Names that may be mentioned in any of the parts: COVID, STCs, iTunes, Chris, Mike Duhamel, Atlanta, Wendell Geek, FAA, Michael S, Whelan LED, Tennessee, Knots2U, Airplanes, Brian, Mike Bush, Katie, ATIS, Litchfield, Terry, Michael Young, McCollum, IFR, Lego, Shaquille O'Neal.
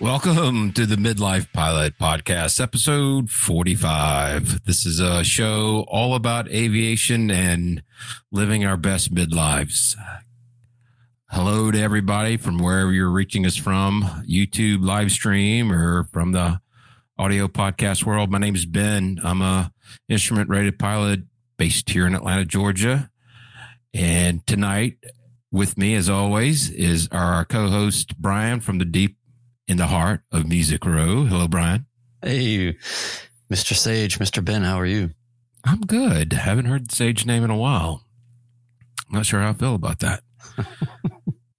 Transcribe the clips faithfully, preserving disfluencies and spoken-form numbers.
Welcome to the Midlife Pilot Podcast, episode forty-five. This is a show all about aviation and living our best midlives. Hello to everybody from wherever you're reaching us from, YouTube live stream or from the audio podcast world. My name is Ben. I'm a instrument rated pilot based here in Atlanta, Georgia. And tonight with me, as always, is our co-host Brian from the deep in the heart of Music Row. Hello, Brian. Hey, Mister Sage, Mister Ben, how are you? I'm good. Haven't heard the Sage name in a while. I'm not sure how I feel about that.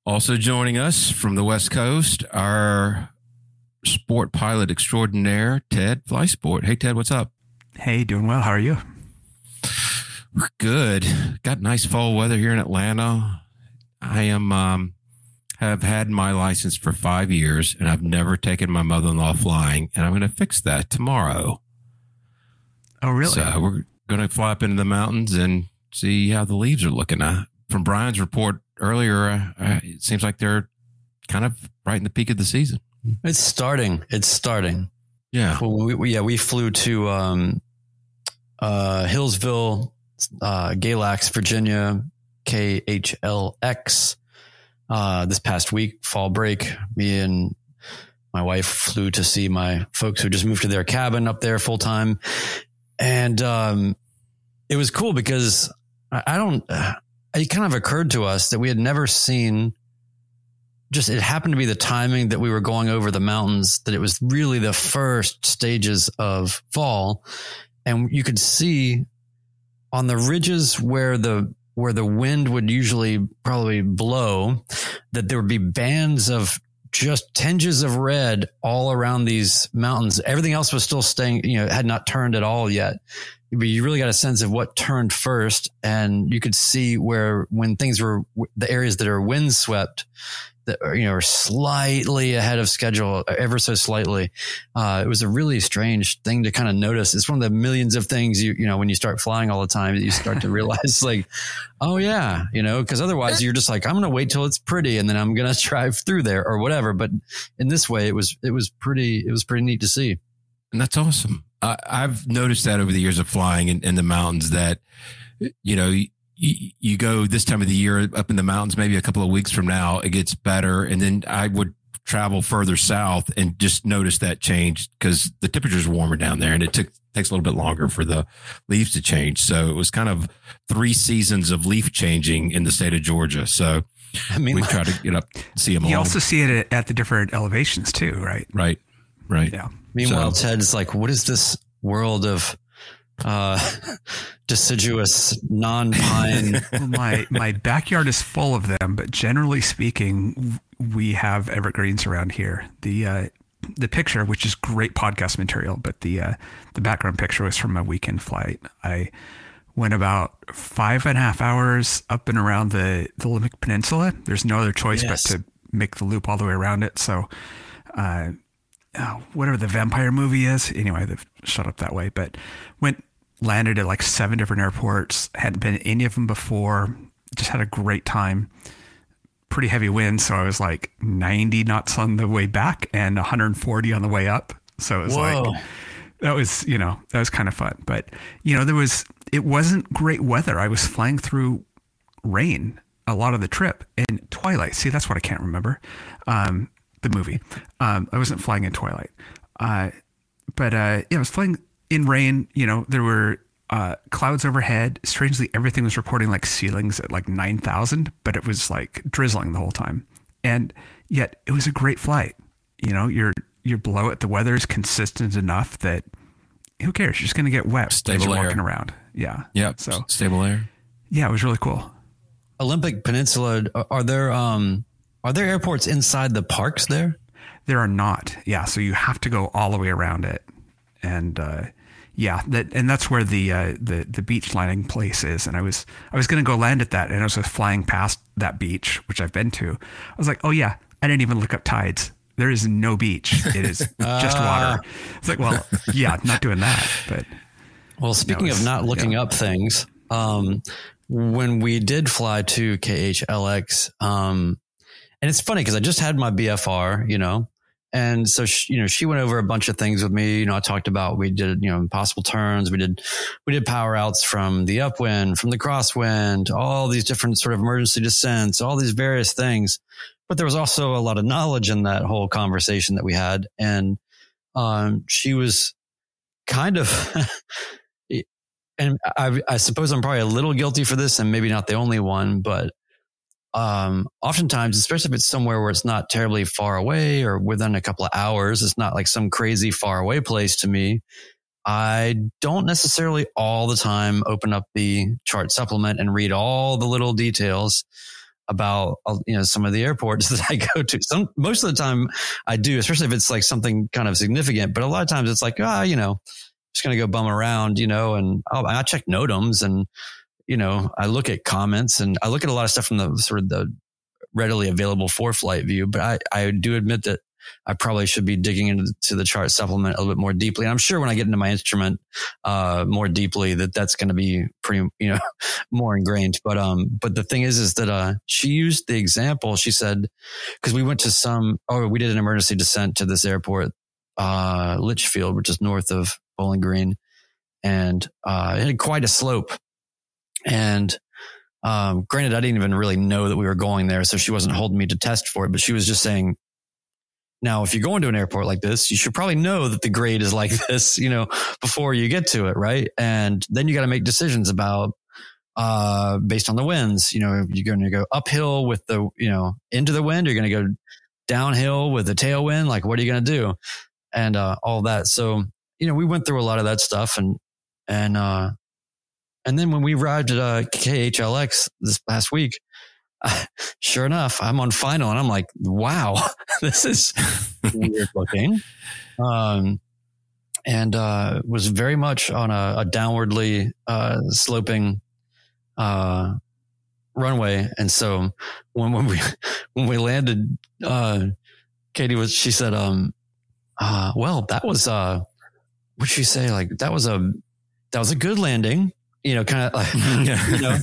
Also joining us from the West Coast, our sport pilot extraordinaire, Ted Flysport. Hey, Ted, what's up? Hey, doing well. How are you? We're good. Got nice fall weather here in Atlanta. I am... Um, have had my license for five years and I've never taken my mother-in-law flying, and I'm going to fix that tomorrow. Oh, really? So we're going to fly up into the mountains and see how the leaves are looking. I, from Brian's report earlier, uh, it seems like they're kind of right in the peak of the season. It's starting. It's starting. Yeah. Well, we, we, yeah, we flew to um, uh, Hillsville, uh, Galax, Virginia, K H L X. Uh, this past week, fall break, me and my wife flew to see my folks who just moved to their cabin up there full time. And um, it was cool because I, I don't, it kind of occurred to us that we had never seen, just it happened to be the timing that we were going over the mountains, that it was really the first stages of fall. And you could see on the ridges where the where the wind would usually probably blow, that there would be bands of just tinges of red all around these mountains. Everything else was still staying, you know, had not turned at all yet, but you really got a sense of what turned first. And you could see where, when things were, the areas that are windswept that are, you know, are slightly ahead of schedule, ever so slightly. Uh, it was a really strange thing to kind of notice. It's one of the millions of things you, you know, when you start flying all the time, you start to realize like, oh yeah, you know, cause otherwise you're just like, I'm going to wait till it's pretty and then I'm going to drive through there or whatever. But in this way, it was, it was pretty, it was pretty neat to see. And that's awesome. I, I've noticed that over the years of flying in, in the mountains that, you know, you go this time of the year up in the mountains, maybe a couple of weeks from now, it gets better. And then I would travel further south and just notice that change because the temperature's warmer down there and it took, takes a little bit longer for the leaves to change. So it was kind of three seasons of leaf changing in the state of Georgia. So I mean, we try to get up, see them all. You also see it at the different elevations too, right? Right, right. Yeah. Meanwhile, so, Ted's like, what is this world of... Uh, deciduous non-pine. my my backyard is full of them, but generally speaking, we have evergreens around here. The uh, the picture, which is great podcast material, but the uh, the background picture was from my weekend flight. I went about five and a half hours up and around the, the Olympic Peninsula. There's no other choice yes. but to make the loop all the way around it. So, uh, oh, whatever the vampire movie is, anyway, they've shut up that way. But went. Landed at like seven different airports, hadn't been to any of them before, just had a great time. Pretty heavy wind, so I was like ninety knots on the way back and one hundred forty on the way up. So it was Whoa. like, that was, you know, that was kind of fun. But, you know, there was, it wasn't great weather. I was flying through rain a lot of the trip and twilight. See, that's what I can't remember. Um, the movie. Um, I wasn't flying in twilight. Uh, but uh, yeah, I was flying in rain, you know, there were uh, clouds overhead. Strangely, everything was reporting like ceilings at like nine thousand, but it was like drizzling the whole time. And yet it was a great flight. You know, your your blow at the weather is consistent enough that who cares? You're just going to get wet as you're air. walking around. Yeah. Yeah. So stable air. Yeah, it was really cool. Olympic Peninsula, are there um are there airports inside the parks there? There are not. Yeah. So you have to go all the way around it. And, uh, Yeah, that and that's where the uh, the the beach landing place is. And I was I was gonna go land at that, and I was just flying past that beach, which I've been to. I was like, oh yeah, I didn't even look up tides. There is no beach. It is just uh, water. It's like, well, yeah, not doing that. But well, speaking was, of not looking yeah. up things, um, when we did fly to K H L X, um, and it's funny because I just had my B F R, you know. And so, she, you know, she went over a bunch of things with me. You know, I talked about, we did, you know, impossible turns. We did, we did power outs from the upwind, from the crosswind, all these different sort of emergency descents, all these various things. But there was also a lot of knowledge in that whole conversation that we had. And, um, she was kind of, and I, I suppose I'm probably a little guilty for this, and maybe not the only one, but um, oftentimes, especially if it's somewhere where it's not terribly far away or within a couple of hours, it's not like some crazy far away place to me. I don't necessarily all the time open up the chart supplement and read all the little details about, you know, some of the airports that I go to. Some, most of the time I do, especially if it's like something kind of significant, but a lot of times it's like, ah, you know, just going to go bum around, you know, and I'll, I check NOTAMs, and, you know, I look at comments, and I look at a lot of stuff from the sort of the readily available for flight view, but I, I do admit that I probably should be digging into to the chart supplement a little bit more deeply. And I'm sure when I get into my instrument, uh, more deeply, that that's going to be pretty, you know, more ingrained. But, um, but the thing is, is that, uh, she used the example. She said, cause we went to some, oh, we did an emergency descent to this airport, uh, Litchfield, which is north of Bowling Green. And, uh, it had quite a slope. And, um, granted, I didn't even really know that we were going there. So she wasn't holding me to test for it, but she was just saying, now, if you're going to an airport like this, you should probably know that the grade is like this, you know, before you get to it. Right. And then you got to make decisions about, uh, based on the winds, you know, you're going to go uphill with the, you know, into the wind, you're going to go downhill with the tailwind. Like, what are you going to do? And, uh, all that. So, you know, we went through a lot of that stuff, and, and, uh, and then when we arrived at, uh, K H L X this past week, sure enough, I'm on final, and I'm like, wow, this is weird looking. Um, and, uh, was very much on a, a downwardly, uh, sloping, uh, runway. And so when, when we, when we landed, uh, Katie was, she said, um, uh, well, that was, uh, what'd she say? Like, that was a, that was a good landing. You know, kind of like, you know,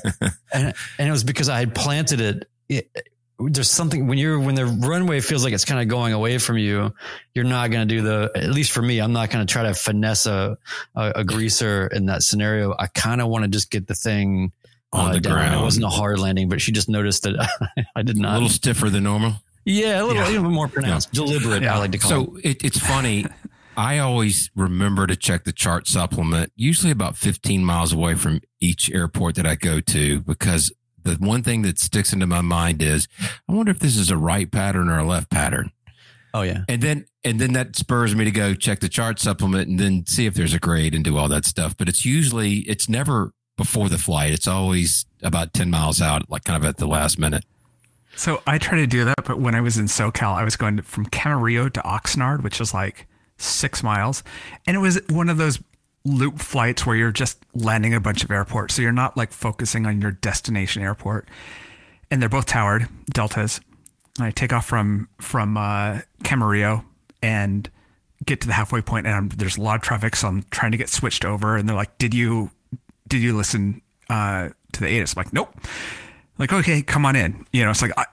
and, and it was because I had planted it. It, there's something when you're, when the runway feels like it's kind of going away from you, you're not going to do the, at least for me, I'm not going to try to finesse a, a, a greaser in that scenario. I kind of want to just get the thing on uh, the down. Ground. It wasn't a hard landing, but she just noticed that I, I did not. A little stiffer than normal. Yeah. A little, yeah. A little more pronounced, yeah. Deliberate. Yeah. I like to call so it. So it, it's funny. I always remember to check the chart supplement, usually about fifteen miles away from each airport that I go to, because the one thing that sticks into my mind is, I wonder if this is a right pattern or a left pattern. Oh, yeah. And then and then that spurs me to go check the chart supplement and then see if there's a grade and do all that stuff. But it's usually, it's never before the flight. It's always about ten miles out, like kind of at the last minute. So I try to do that. But when I was in SoCal, I was going to, from Camarillo to Oxnard, which is like six miles, and it was one of those loop flights where you're just landing at a bunch of airports, so you're not like focusing on your destination airport, and they're both towered deltas. And I take off from from uh Camarillo and get to the halfway point, and I'm, there's a lot of traffic, so I'm trying to get switched over, and they're like, did you did you listen uh to the A T I S? I'm like, nope. Like, okay, come on in, you know. It's like, I,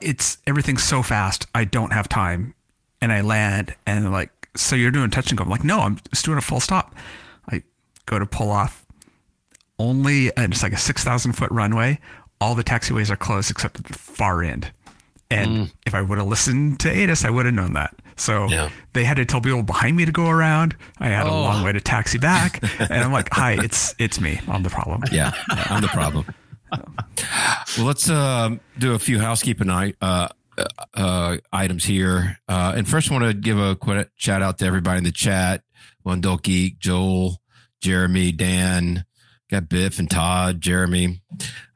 it's everything's so fast, I don't have time. And I land, and they're like, so you're doing touch and go. I'm like, no, I'm just doing a full stop. I go to pull off, only, and it's like a six thousand foot runway. All the taxiways are closed except at the far end. And mm. if I would have listened to A T I S, I would have known that. So yeah. They had to tell people behind me to go around. I had oh. a long way to taxi back. And I'm like, hi, it's, it's me. I'm the problem. Yeah. I'm the problem. Well, let's um, do a few housekeeping night. Uh, Uh, items here. Uh, and first I want to give a quick shout out to everybody in the chat. Wendell Geek, Joel, Jeremy, Dan, got Biff and Todd, Jeremy.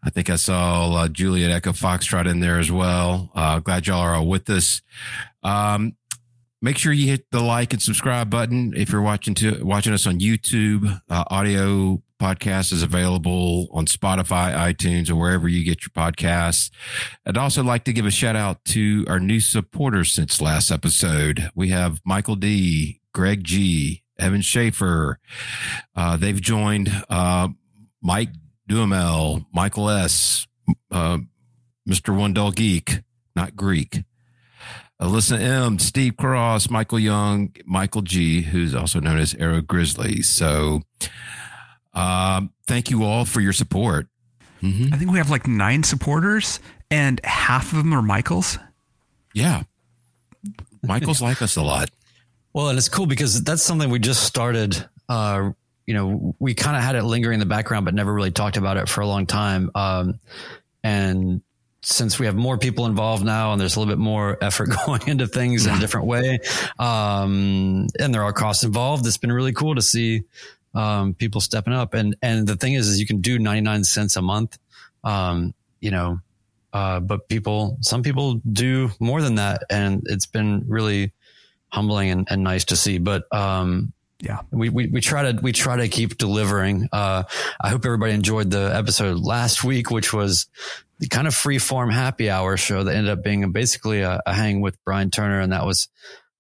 I think I saw uh, Juliet Echo Foxtrot in there as well. Uh, glad y'all are all with us. Um, make sure you hit the like and subscribe button. If you're watching to watching us on YouTube, uh, audio podcast is available on Spotify, iTunes, or wherever you get your podcasts. I'd also like to give a shout out to our new supporters since last episode. We have Michael D, Greg G, Evan Schaefer. Uh, they've joined uh, Mike Duhamel, Michael S, uh, Mister One Dull Geek, not Greek. Alyssa M, Steve Cross, Michael Young, Michael G, who's also known as Aero Grizzly. So um, thank you all for your support. Mm-hmm. I think we have like nine supporters and half of them are Michael's. Yeah. Michael's like us a lot. Well, and it's cool because that's something we just started. Uh, you know, we kind of had it lingering in the background, but never really talked about it for a long time. Um, and since we have more people involved now and there's a little bit more effort going into things in a different way, um, and there are costs involved, it's been really cool to see, um, people stepping up. And, and the thing is, is you can do ninety-nine cents a month, um, you know, uh, but people, some people do more than that. And it's been really humbling and, and nice to see, but, um, yeah, we, we, we try to, we try to keep delivering. Uh, I hope everybody enjoyed the episode last week, which was the kind of free form happy hour show that ended up being basically a, a hang with Brian Turner. And that was,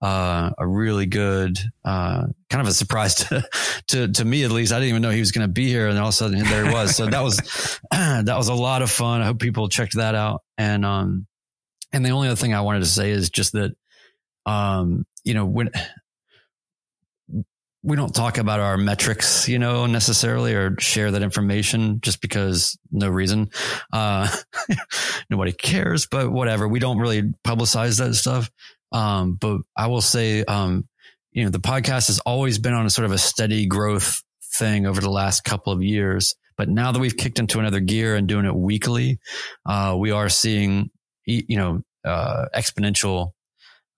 uh, a really good, uh, kind of a surprise to, to, to me, at least. I didn't even know he was going to be here. And all of a sudden there he was. So that was, that was a lot of fun. I hope people checked that out. And, um, and the only other thing I wanted to say is just that, um, you know, when, we don't talk about our metrics, you know, necessarily, or share that information just because no reason, uh, nobody cares, but whatever. We don't really publicize that stuff. Um, but I will say, um, you know, the podcast has always been on a sort of a steady growth thing over the last couple of years, but now that we've kicked into another gear and doing it weekly, uh, we are seeing, you know, uh, exponential,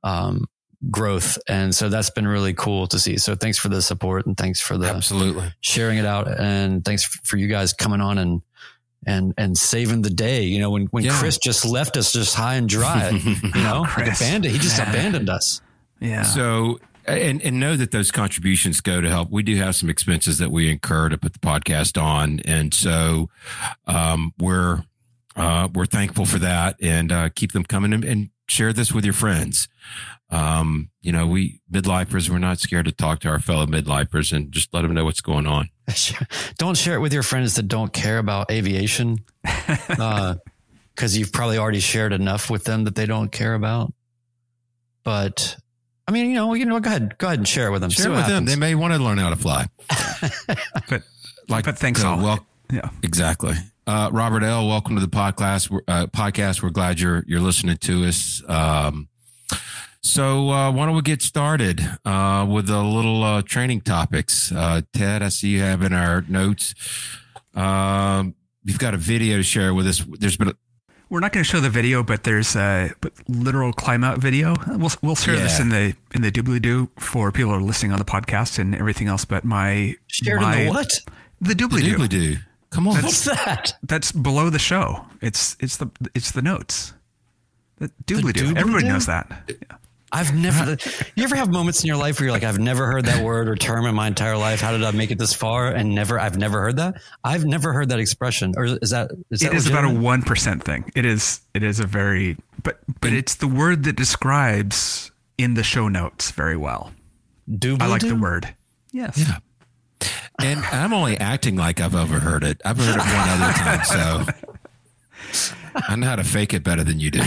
um, growth. And so that's been really cool to see. So thanks for the support and thanks for the absolutely sharing it out. And thanks for you guys coming on and, and, and saving the day. You know, when, when yeah. Chris just left us just high and dry, you know, oh, like abandoned, he just yeah. abandoned us. Yeah. So, and, and know that those contributions go to help. We do have some expenses that we incur to put the podcast on. And so, um, we're, uh, we're thankful for that, and, uh, keep them coming and, and share this with your friends. Um, you know, we midlifers, we're not scared to talk to our fellow midlifers and just let them know what's going on. Don't share it with your friends that don't care about aviation, uh, because you've probably already shared enough with them that they don't care about. But I mean, you know, you know, go ahead, go ahead and share it with them. Share it with them. They may want to learn how to fly. but like, but thanks. So, well, yeah, exactly. Uh, Robert L, welcome to the podcast. We're, uh, podcast. We're glad you're you're listening to us. Um, So uh, why don't we get started uh, with a little uh, training topics. Uh, Ted, I see you have in our notes. Um, you've got a video to share with us. There's been a- We're not going to show the video, but there's a but literal climb out video. We'll we'll share yeah. this in the in the doobly-doo for people who are listening on the podcast and everything else. But my shared my, in the what? The doobly-doo. The doobly-doo. Come on, that's, what's that? That's below the show. It's it's the it's the notes. The doobly-doo. The doobly-doo? Everybody knows that. Yeah. I've never, you ever have moments in your life where you're like, I've never heard that word or term in my entire life. How did I make it this far? And never, I've never heard that. I've never heard that expression. Or is that, is that it is legitimate? About a one percent thing. It is, it is a very, but, but it's the word that describes in the show notes very well. Doobly-doo? I like the word. Yes. Yeah. And I'm only acting like I've overheard it. I've heard it one other time. So. I know how to fake it better than you do. uh,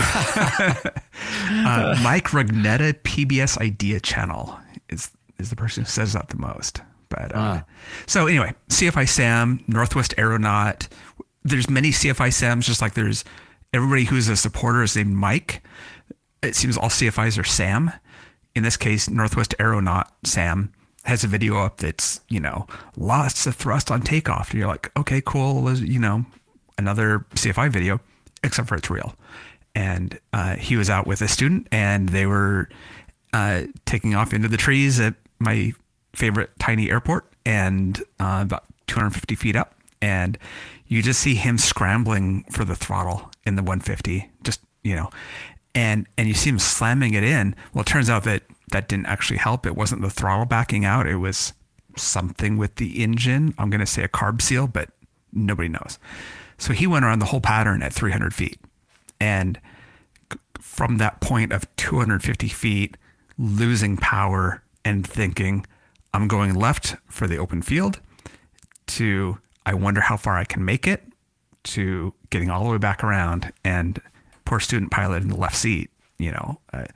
Mike Rugnetta, P B S Idea Channel is is the person who says that the most. But uh, uh. So anyway, C F I SAM, Northwest Aeronaut. There's many C F I SAMs, just like there's everybody who's a supporter is named Mike. It seems all C F Is are SAM. In this case, Northwest Aeronaut SAM has a video up that's, you know, lots of thrust on takeoff. And you're like, okay, cool. You know, another C F I video, except for it's real. And uh, he was out with a student and they were uh, taking off into the trees at my favorite tiny airport and uh, about two hundred fifty feet up. And you just see him scrambling for the throttle in the one fifty, just, you know, and, and you see him slamming it in. Well, it turns out that that didn't actually help. It wasn't the throttle backing out. It was something with the engine. I'm going to say a carb seal, but nobody knows. So he went around the whole pattern at three hundred feet. And from that point of two hundred fifty feet, losing power and thinking, I'm going left for the open field, to I wonder how far I can make it, to getting all the way back around. And poor student pilot in the left seat, you know, uh,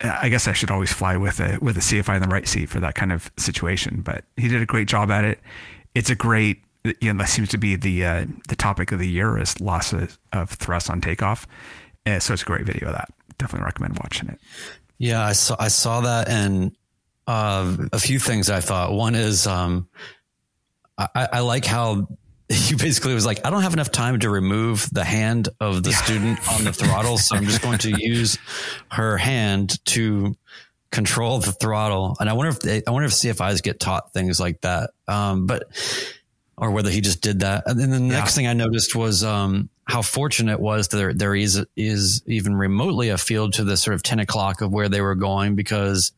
I guess I should always fly with a, with a C F I in the right seat for that kind of situation, but he did a great job at it. It's a great, you know, that seems to be the, uh, the topic of the year is loss of, of thrust on takeoff. Uh, so it's a great video of that. Definitely recommend watching it. Yeah. I saw, I saw that. And, uh, a few things I thought. One is, um, I, I like how you basically was like, I don't have enough time to remove the hand of the yeah. student on the throttle. So I'm just going to use her hand to control the throttle. And I wonder if they, I wonder if C F Is get taught things like that. Um, but, or whether he just did that. And then the yeah. next thing I noticed was, um, how fortunate was there, there is, is even remotely a field to the sort of ten o'clock of where they were going, because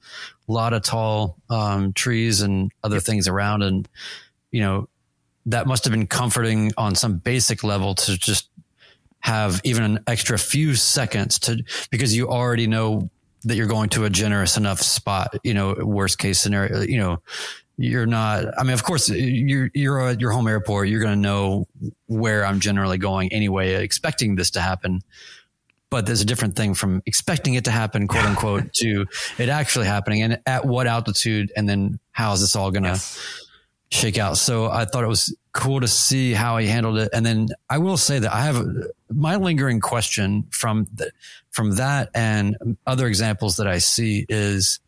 a lot of tall, um, trees and other yeah. things around. And, you know, that must have been comforting on some basic level to just have even an extra few seconds to, because you already know that you're going to a generous enough spot, you know, worst case scenario, you know, you're not, I mean, of course you're, you're at your home airport. You're going to know where I'm generally going anyway, expecting this to happen, but there's a different thing from expecting it to happen, quote unquote, to it actually happening and at what altitude, and then how is this all going to yes. shake out. So I thought it was cool to see how he handled it. And then I will say that I have my lingering question from, the, from that and other examples that I see is,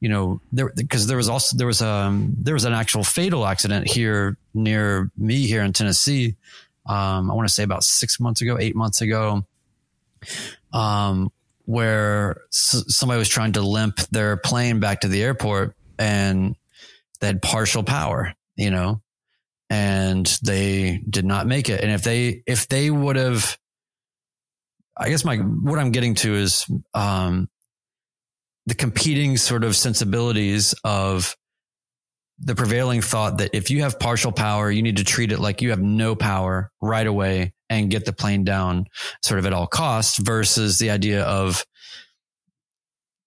you know, there, cause there was also, there was, um, there was an actual fatal accident here near me here in Tennessee. Um, I want to say about six months ago, eight months ago, um, where s- somebody was trying to limp their plane back to the airport and they had partial power, you know, and they did not make it. And if they, if they would have, I guess my, what I'm getting to is, um, the competing sort of sensibilities of the prevailing thought that if you have partial power, you need to treat it like you have no power right away and get the plane down sort of at all costs, versus the idea of,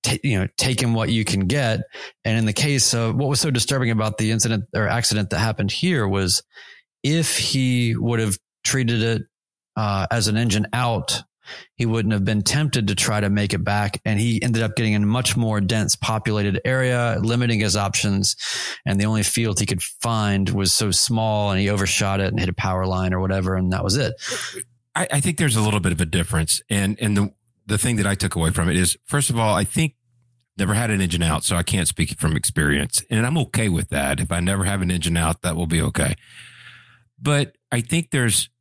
t- you know, taking what you can get. And in the case of what was so disturbing about the incident or accident that happened here was if he would have treated it uh, as an engine out, he wouldn't have been tempted to try to make it back. And he ended up getting in a much more dense populated area, limiting his options. And the only field he could find was so small and he overshot it and hit a power line or whatever. And that was it. I, I think there's a little bit of a difference. And, and the, the thing that I took away from it is, first of all, I think never had an engine out, so I can't speak from experience. And I'm okay with that. If I never have an engine out, that will be okay. But I think there's,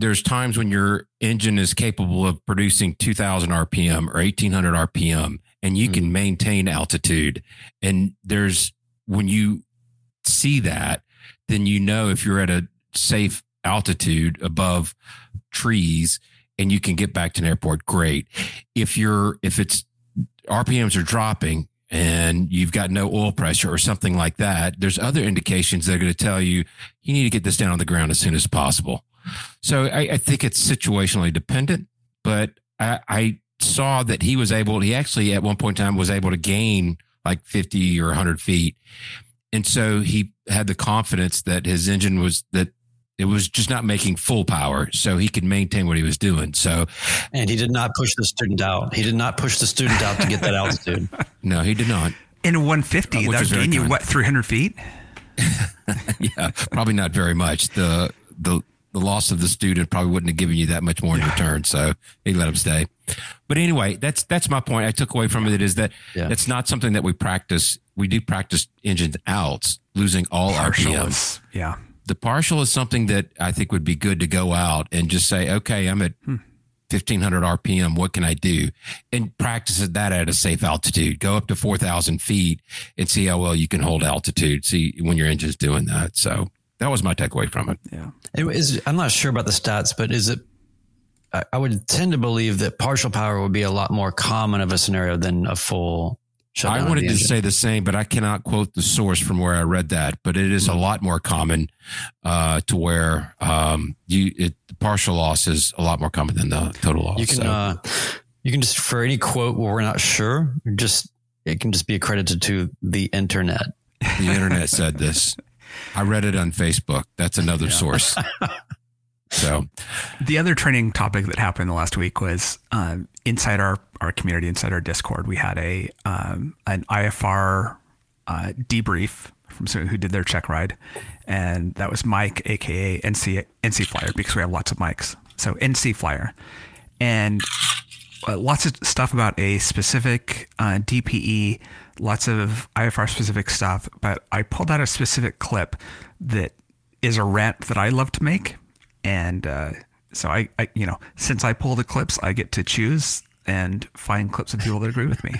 there's times when your engine is capable of producing two thousand R P M or eighteen hundred R P M and you mm-hmm. can maintain altitude. And there's, when you see that, then you know if you're at a safe altitude above trees and you can get back to an airport, great. If you're, if it's R P Ms are dropping and you've got no oil pressure or something like that, there's other indications that are going to tell you, you need to get this down on the ground as soon as possible. So I, I think it's situationally dependent, but I, I saw that he was able, he actually at one point in time was able to gain like fifty or a hundred feet. And so he had the confidence that his engine was, that it was just not making full power, so he could maintain what he was doing. So, and he did not push the student out. He did not push the student out to get that altitude. No, he did not. In one fifty, uh, that gained you what, three hundred feet? Yeah, probably not very much. The, the, The loss of the student probably wouldn't have given you that much more in yeah. return. So he let him stay. But anyway, that's, that's my point I took away from it is that yeah. that's not something that we practice. We do practice engines out, losing all R P Ms. Yeah. The partial is something that I think would be good to go out and just say, okay, I'm at hmm. fifteen hundred R P M. What can I do? And practice that at a safe altitude, go up to four thousand feet and see how well you can hold altitude. See when your engine's doing that. So that was my takeaway from it. Yeah, it is, I'm not sure about the stats, but is it? I, I would tend to believe that partial power would be a lot more common of a scenario than a full shutdown. I wanted to engine. say the same, but I cannot quote the source from where I read that. But it is mm-hmm. a lot more common uh, to where um, you it, the partial loss is a lot more common than the total loss. You can so. uh, you can just for any quote where we're not sure, just it can just be accredited to the internet. The internet said this. I read it on Facebook. That's another yeah. source. So the other training topic that happened the last week was um, inside our, our community, inside our Discord, we had a um, an I F R uh, debrief from someone who did their check ride. And that was Mike, a k a. N C, N C Flyer, because we have lots of Mikes. So N C Flyer. And uh, lots of stuff about a specific uh, D P E, lots of I F R specific stuff. But I pulled out a specific clip that is a rant that I love to make. And uh, so I, I, you know, since I pull the clips, I get to choose and find clips of people that agree with me.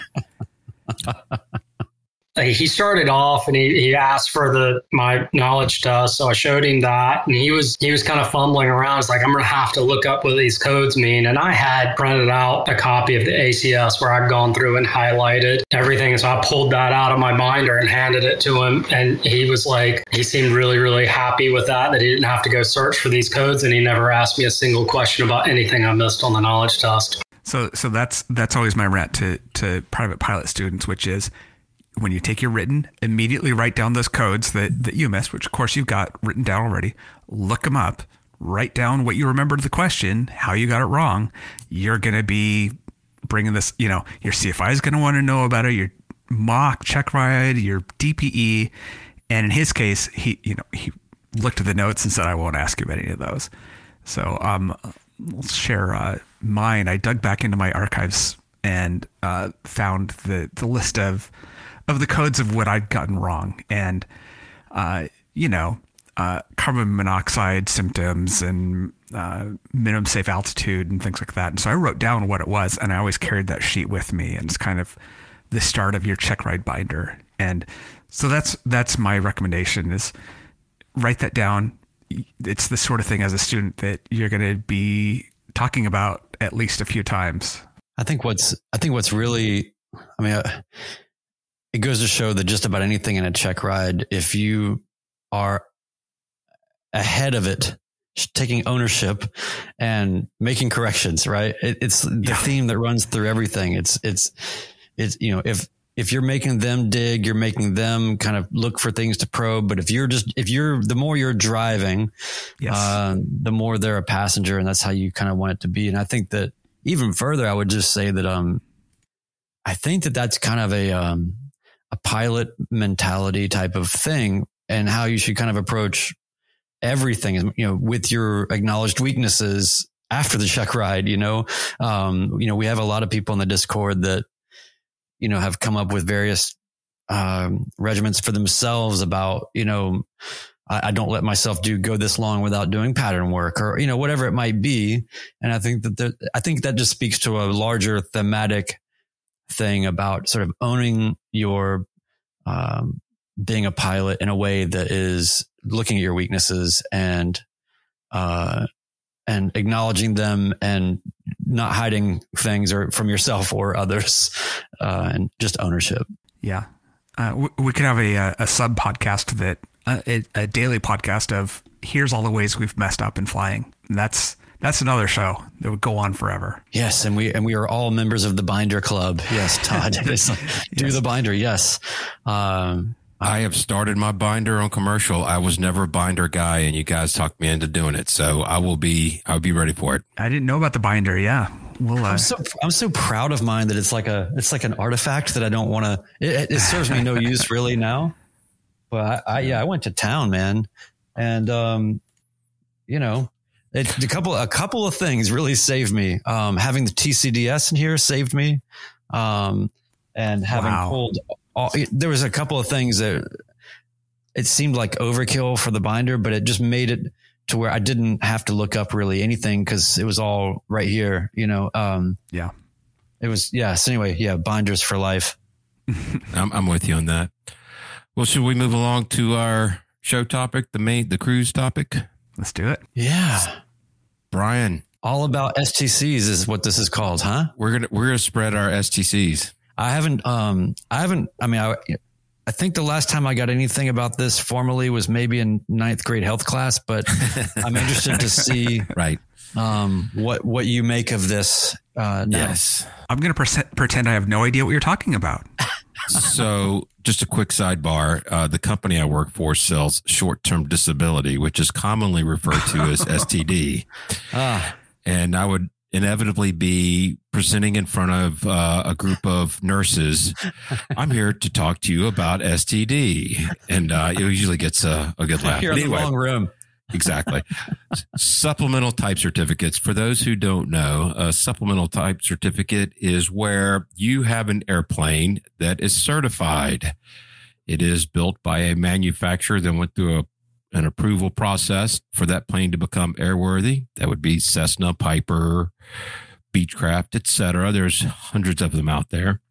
He started off and he, he asked for the my knowledge test. So I showed him that, and he was he was kind of fumbling around. It's like, I'm going to have to look up what these codes mean. And I had printed out a copy of the A C S where I'd gone through and highlighted everything. So I pulled that out of my binder and handed it to him. And he was like, he seemed really, really happy with that, that he didn't have to go search for these codes. And he never asked me a single question about anything I missed on the knowledge test. So so that's that's always my rant to to private pilot students, which is, when you take your written, immediately write down those codes that, that you missed, which of course you've got written down already. Look them up, write down what you remembered the question, how you got it wrong. You're going to be bringing this, you know, your C F I is going to want to know about it, your mock check ride, your D P E. And in his case, he, you know, he looked at the notes and said, I won't ask you about any of those. So, um, we'll share, uh, mine. I dug back into my archives and, uh, found the, the list of, of the codes of what I'd gotten wrong. And, uh, you know, uh, carbon monoxide symptoms and uh, minimum safe altitude and things like that. And so I wrote down what it was, and I always carried that sheet with me. And it's kind of the start of your check ride binder. And so that's, that's my recommendation, is write that down. It's the sort of thing as a student that you're going to be talking about at least a few times. I think what's, I think what's really, I mean, uh, it goes to show that just about anything in a check ride, if you are ahead of it, taking ownership and making corrections, right? It, it's the yeah. theme that runs through everything. It's, it's, it's, you know, if, if you're making them dig, you're making them kind of look for things to probe. But if you're just, if you're, the more you're driving, yes. uh, the more they're a passenger, and that's how you kind of want it to be. And I think that even further, I would just say that, um, I think that that's kind of a, um, a pilot mentality type of thing, and how you should kind of approach everything, you know, with your acknowledged weaknesses after the check ride, you know, um, you know, we have a lot of people in the Discord that, you know, have come up with various, um, regimens for themselves about, you know, I, I don't let myself do go this long without doing pattern work, or, you know, whatever it might be. And I think that there, I think that just speaks to a larger thematic thing about sort of owning your um, being a pilot in a way that is looking at your weaknesses and uh, and acknowledging them and not hiding things or from yourself or others, uh, and just ownership. Yeah, uh, we, we could have a a sub podcast that uh, a, a daily podcast of here's all the ways we've messed up in flying. And that's. That's another show that would go on forever. Yes. And we, and we are all members of the binder club. Yes. Todd, do yes. the binder. Yes. Um, I have started my binder on commercial. I was never a binder guy, and you guys talked me into doing it. So I will be, I'll be ready for it. I didn't know about the binder. Yeah. We'll, uh, I'm so, I'm so proud of mine that it's like a, it's like an artifact that I don't want to, it, it serves me no use really now, but I, I, yeah, I went to town, man. And, um, you know, It, a couple, a couple of things really saved me. Um, having the T C D S in here saved me, um, and having wow. pulled. All, it, there was a couple of things that it seemed like overkill for the binder, but it just made it to where I didn't have to look up really anything because it was all right here. You know, um, yeah, it was. Yeah. So anyway, yeah, binders for life. I'm, I'm with you on that. Well, should we move along to our show topic, the main, the cruise topic? Let's do it. Yeah. Brian. All about S T Cs is what this is called, huh? We're going to, we're going to spread our S T Cs. I haven't, um, I haven't, I mean, I, I think the last time I got anything about this formally was maybe in ninth grade health class, but I'm interested to see right. um, what, what you make of this. Uh, now. Yes. I'm going to pre- pretend I have no idea what you're talking about. So just a quick sidebar. Uh, the company I work for sells short-term disability, which is commonly referred to as S T D. Ah. And I would inevitably be presenting in front of uh, a group of nurses. I'm here to talk to you about S T D. And uh, it usually gets a, a good laugh. You're in anyway, the wrong room. Exactly. Supplemental type certificates. For those who don't know, a supplemental type certificate is where you have an airplane that is certified. It is built by a manufacturer that went through a, an approval process for that plane to become airworthy. That would be Cessna, Piper, Beechcraft, et cetera. There's hundreds of them out there.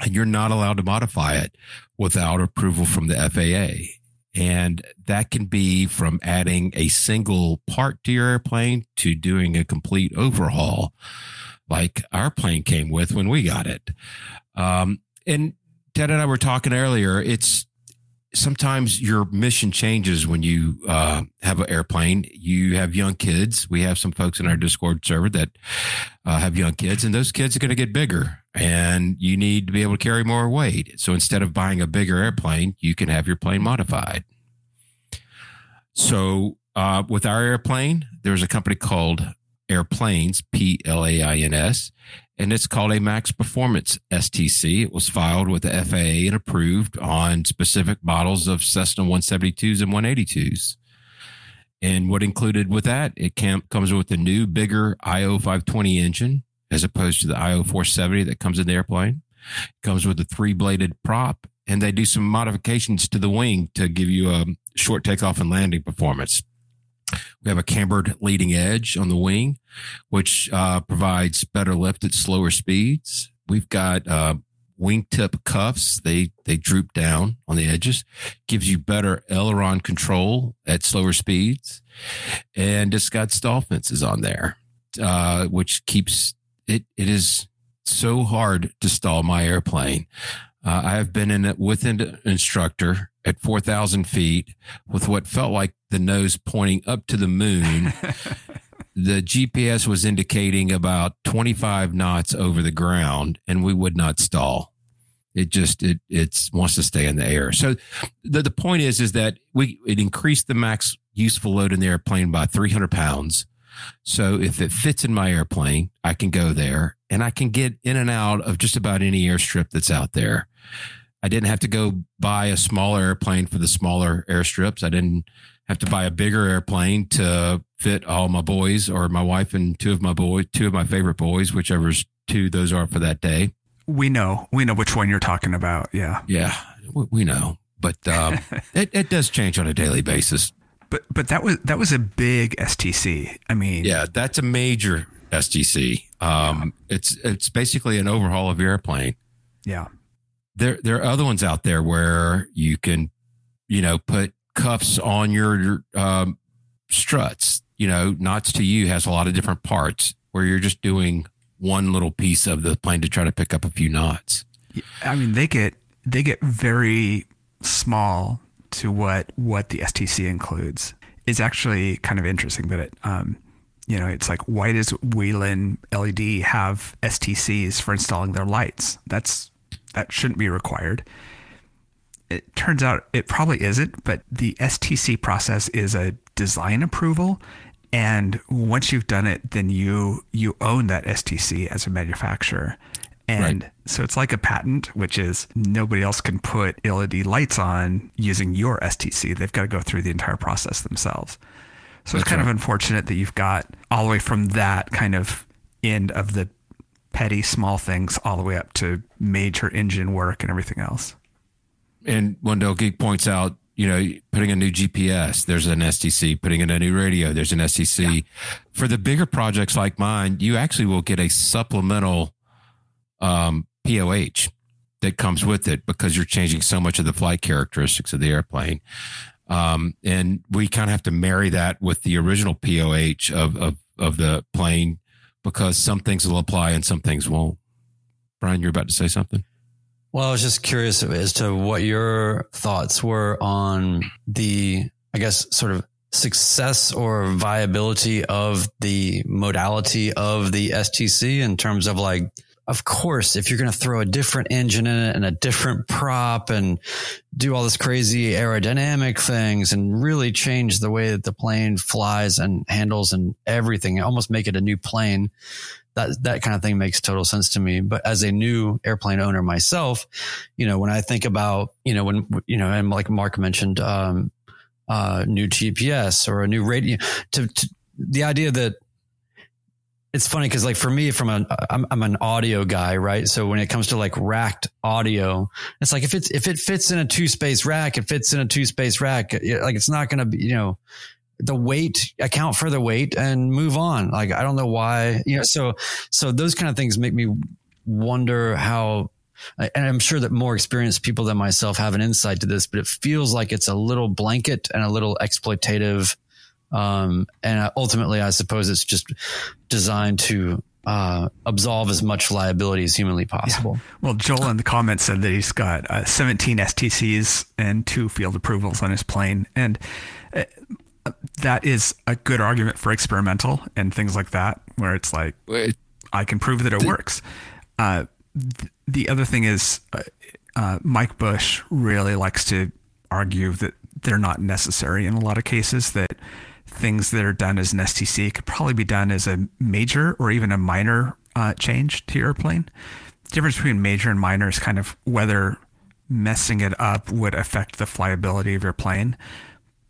And you're not allowed to modify it without approval from the F A A. And that can be from adding a single part to your airplane to doing a complete overhaul, like our plane came with when we got it. Um, and Ted and I were talking earlier. It's sometimes your mission changes when you uh, have an airplane. You have young kids. We have some folks in our Discord server that uh, have young kids, and those kids are going to get bigger. And you need to be able to carry more weight. So instead of buying a bigger airplane, you can have your plane modified. So uh, with our airplane, there's a company called Airplanes, P L A I N S, and it's called a Max Performance S T C. It was filed with the F A A and approved on specific models of Cessna one seventy-twos and one eighty-twos. And what included with that, it cam- comes with a new, bigger I O five twenty engine, as opposed to the I O four seventy that comes in the airplane. It comes with a three-bladed prop, and they do some modifications to the wing to give you a short takeoff and landing performance. We have a cambered leading edge on the wing, which uh, provides better lift at slower speeds. We've got uh, wingtip cuffs. They, they droop down on the edges. Gives you better aileron control at slower speeds. And it's got stall fences on there, uh, which keeps... It it is so hard to stall my airplane. Uh, I have been in it with an instructor at four thousand feet with what felt like the nose pointing up to the moon. The G P S was indicating about twenty-five knots over the ground, and we would not stall. It just it it's wants to stay in the air. So the the point is is that we it increased the max useful load in the airplane by three hundred pounds. So if it fits in my airplane, I can go there and I can get in and out of just about any airstrip that's out there. I didn't have to go buy a smaller airplane for the smaller airstrips. I didn't have to buy a bigger airplane to fit all my boys or my wife and two of my boys, two of my favorite boys, whichever two those are for that day. We know, we know which one you're talking about. Yeah. Yeah, we know, but um, it, it does change on a daily basis. But but that was that was a big S T C. I mean, yeah, that's a major S T C. Um, yeah. It's it's basically an overhaul of your airplane. Yeah, there there are other ones out there where you can, you know, put cuffs on your um, struts. You know, Knots two U has a lot of different parts where you're just doing one little piece of the plane to try to pick up a few knots. I mean, they get they get very small to what, what the S T C includes. Is actually kind of interesting, but it, um, you know, it's like, why does Whelan L E D have S T Cs for installing their lights? That's, that shouldn't be required. It turns out it probably isn't, but the S T C process is a design approval. And once you've done it, then you, you own that S T C as a manufacturer. And right. So it's like a patent, which is nobody else can put L E D lights on using your S T C. They've got to go through the entire process themselves. So That's it's kind right. of unfortunate that you've got all the way from that kind of end of the petty small things all the way up to major engine work and everything else. And Wendell Geek points out, you know, putting a new G P S, there's an S T C, putting in a new radio, there's an S T C. Yeah. For the bigger projects like mine, you actually will get a supplemental Um, P O H that comes with it because you're changing so much of the flight characteristics of the airplane. Um, and we kind of have to marry that with the original P O H of, of, of the plane because some things will apply and some things won't. Brian, you're about to say something? Well, I was just curious as to what your thoughts were on the, I guess, sort of success or viability of the modality of the S T C in terms of like, of course, if you're going to throw a different engine in it and a different prop and do all this crazy aerodynamic things and really change the way that the plane flies and handles and everything, almost make it a new plane, that that kind of thing makes total sense to me. But as a new airplane owner myself, you know, when I think about, you know, when, you know, and like Mark mentioned, um, uh, new G P S or a new radio to, to the idea that, it's funny because, like, for me, from an I'm, I'm an audio guy, right? So when it comes to like racked audio, it's like if it's if it fits in a two space rack, it fits in a two space rack. It, like, it's not going to be, you know, the weight, account for the weight and move on. Like, I don't know why, you know. So so those kind of things make me wonder how. And I'm sure that more experienced people than myself have an insight to this, but it feels like it's a little blanket and a little exploitative. Um, and ultimately, I suppose it's just designed to uh, absolve as much liability as humanly possible. Yeah. Well, Joel in the comments said that he's got uh, seventeen S T Cs and two field approvals on his plane. And uh, that is a good argument for experimental and things like that, where it's like, Wait. I can prove that it the- works. Uh, th- the other thing is uh, uh, Mike Bush really likes to argue that they're not necessary in a lot of cases, that things that are done as an S T C could probably be done as a major or even a minor uh, change to your airplane. The difference between major and minor is kind of whether messing it up would affect the flyability of your plane.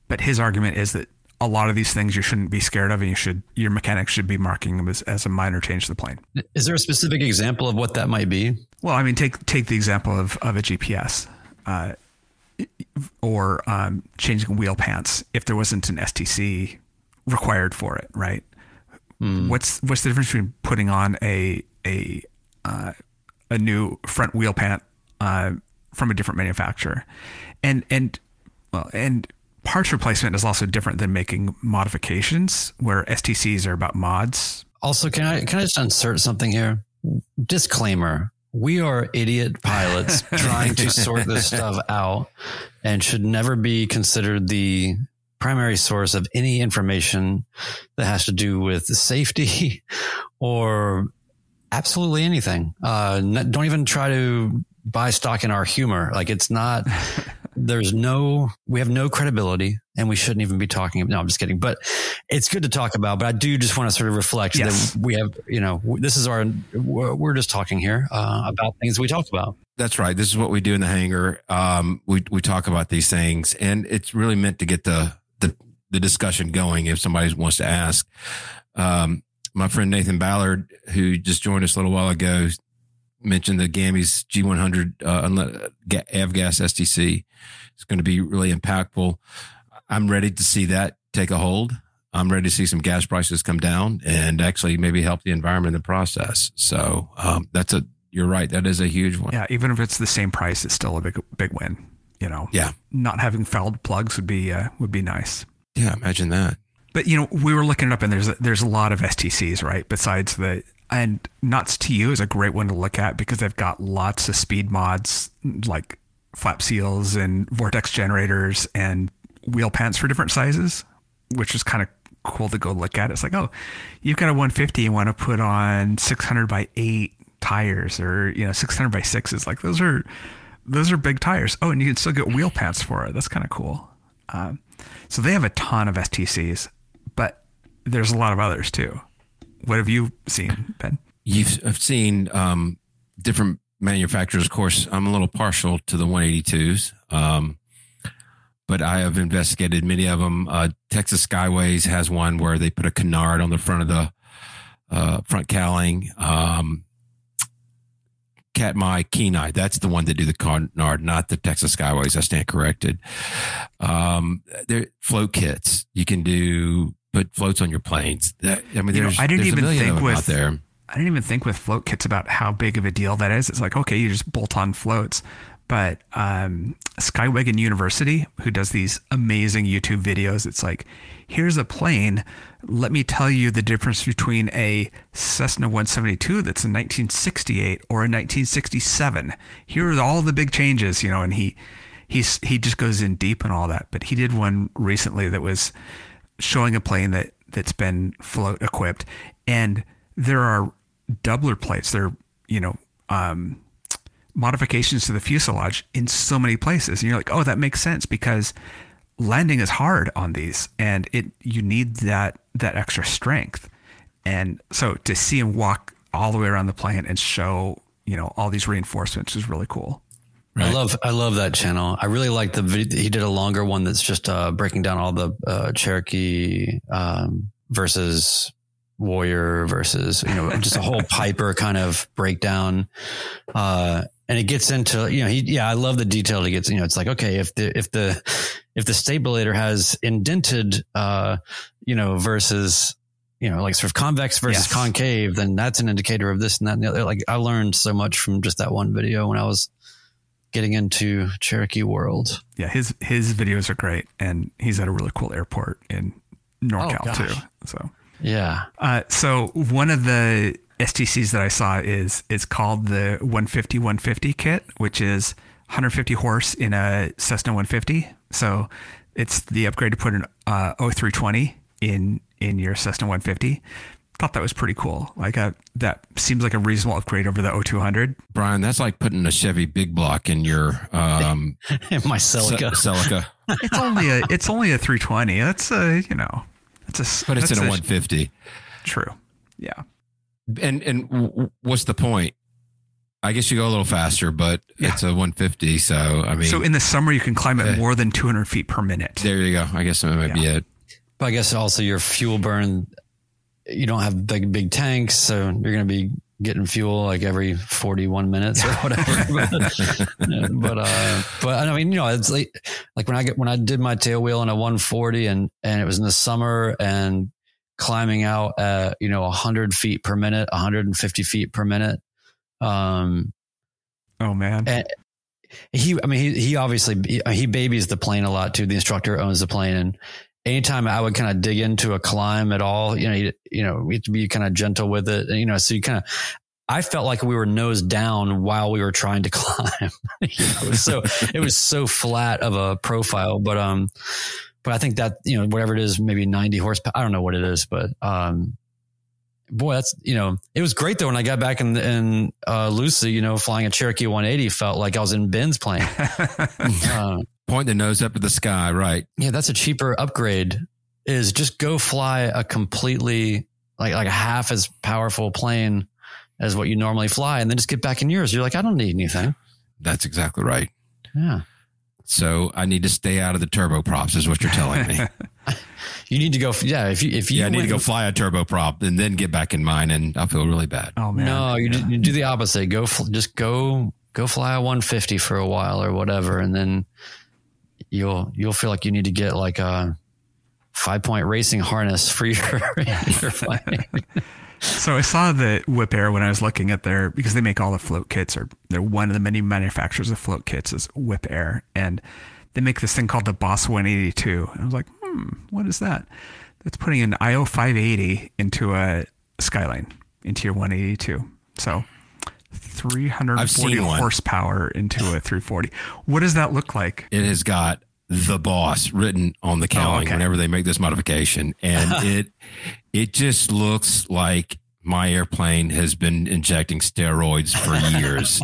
But his argument is that a lot of these things you shouldn't be scared of, and you should, your mechanics should be marking them as, as a minor change to the plane. Is there a specific example of what that might be? Well, I mean, take take the example of, of a G P S. Uh, or um, changing wheel pants if there wasn't an S T C required for it, right? Mm. What's what's the difference between putting on a a uh, a new front wheel pant uh, from a different manufacturer, and and well, and parts replacement is also different than making modifications, where S T Cs are about mods. Also, can I can I just insert something here? Disclaimer. We are idiot pilots trying to sort this stuff out and should never be considered the primary source of any information that has to do with safety or absolutely anything. Uh, not, don't even try to buy stock in our humor. Like, it's not, there's no, we have no credibility and we shouldn't even be talking. No, I'm just kidding. But it's good to talk about, but I do just want to sort of reflect yes. that we have, you know, this is our, we're just talking here uh, about things we talked about. That's right. This is what we do in the hangar. Um, we, we talk about these things, and it's really meant to get the, the, the discussion going. If somebody wants to ask, um, my friend, Nathan Ballard, who just joined us a little while ago, mentioned the Gammy's G one hundred uh, avgas S T C. It's going to be really impactful. I'm ready to see that take a hold. I'm ready to see some gas prices come down and actually maybe help the environment in the process. So um, that's a, you're right. That is a huge one. Yeah. Even if it's the same price, it's still a big, big win, you know? Yeah. Not having fouled plugs would be, uh, would be nice. Yeah. Imagine that. But you know, we were looking it up, and there's, a, there's a lot of S T Cs, right? Besides the, And Knots two U is a great one to look at because they've got lots of speed mods like flap seals and vortex generators and wheel pants for different sizes, which is kind of cool to go look at. It's like, oh, you've got a one fifty, you want to put on six hundred by eight tires, or, you know, six hundred by sixes. Like, those are, those are big tires. Oh, and you can still get wheel pants for it. That's kind of cool. Um, so they have a ton of S T Cs, but there's a lot of others too. What have you seen, Ben? You've seen um, different manufacturers. Of course, I'm a little partial to the one eighty-twos, um, but I have investigated many of them. Uh, Texas Skyways has one where they put a canard on the front of the uh, front cowling. Um, Katmai Kenai, that's the one that do the canard, not the Texas Skyways. I stand corrected. Um, they're float kits. You can do... Put floats on your planes. That, I mean, you know, I didn't even think with, out there. I didn't even think with float kits about how big of a deal that is. It's like, okay, you just bolt on floats. But um, Skywagon University, who does these amazing YouTube videos, it's like, here's a plane. Let me tell you the difference between a Cessna one seventy-two that's a nineteen sixty-eight or a nineteen sixty-seven. Here are all the big changes, you know. And he he's he just goes in deep and all that. But he did one recently that was showing a plane that that's been float equipped, and there are doubler plates. They're you know, um, modifications to the fuselage in so many places. And you're like, oh, that makes sense, because landing is hard on these, and it, you need that, that extra strength. And so to see him walk all the way around the plane and show, you know, all these reinforcements is really cool. Right. I love, I love that channel. I really like the video. He did a longer one that's just uh, breaking down all the uh, Cherokee um, versus Warrior versus, you know, just a whole Piper kind of breakdown. Uh, and it gets into, you know, he, yeah, I love the detail he gets, you know, it's like, okay, if the, if the, if the stabilator has indented, uh, you know, versus, you know, like sort of convex versus yes. concave, then that's an indicator of this and that and the other. Like, I learned so much from just that one video when I was getting into Cherokee world. Yeah. His, his videos are great, and he's at a really cool airport in NorCal oh, too. So, yeah. Uh, so one of the S T Cs that I saw is, it's called the one fifty one fifty kit, which is one hundred fifty horse in a Cessna one fifty. So it's the upgrade to put an uh, oh three twenty in, in your Cessna one fifty. Thought that was pretty cool. Like a, that seems like a reasonable upgrade over the oh two hundred. Brian, that's like putting a Chevy big block in your um in my Celica. Ce- Celica. It's only a it's only a three twenty. That's a, you know, that's a, but it's in a, a one fifty. True. Yeah. And and w- what's the point? I guess you go a little faster, but yeah. It's a one fifty. So I mean, so in the summer you can climb at uh, more than two hundred feet per minute. There you go. I guess that might yeah. be it. But I guess also your fuel burn. You don't have big big tanks, so you're going to be getting fuel like every forty-one minutes or whatever. but but, uh, but I mean, you know, it's like like when I get when I did my tailwheel on a one forty, and and it was in the summer, and climbing out at, you know, one hundred feet per minute, one hundred fifty feet per minute. Um, oh man. And he, I mean, he he obviously he, he babies the plane a lot too. The instructor owns the plane, and anytime I would kind of dig into a climb at all, you know, you, you know, we have to be kind of gentle with it. And, you know, so you kind of, I felt like we were nose down while we were trying to climb. You know, so it was so flat of a profile, but, um, but I think that, you know, whatever it is, maybe ninety horsepower, I don't know what it is, but, um, boy, that's, you know, it was great though. When I got back in, in, uh, Lucy, you know, flying a Cherokee one eighty felt like I was in Ben's plane. uh, Point the nose up to the sky, right? Yeah, that's a cheaper upgrade. Is just go fly a completely like like a half as powerful plane as what you normally fly, and then just get back in yours. You're like, I don't need anything. That's exactly right. Yeah. So I need to stay out of the turboprops, is what you're telling me. You need to go. Yeah. If you if you yeah, I need to go fly a turboprop and then get back in mine, and I'll feel really bad. Oh man. No, you, yeah. do, you do the opposite. Go just go go fly a one fifty for a while or whatever, and then. You'll you'll feel like you need to get like a five point racing harness for your, your flying. So I saw the Wipaire when I was looking at their, because they make all the float kits, or they're one of the many manufacturers of float kits is Wipaire, and they make this thing called the Boss one eighty-two. And I was like, hmm, what is that? That's putting an I O five eighty into a Skyline, into your one eighty-two. So three hundred forty horsepower into a three forty. What does that look like? It has got the Boss written on the cowling. Oh, okay. Whenever they make this modification, and it it just looks like my airplane has been injecting steroids for years.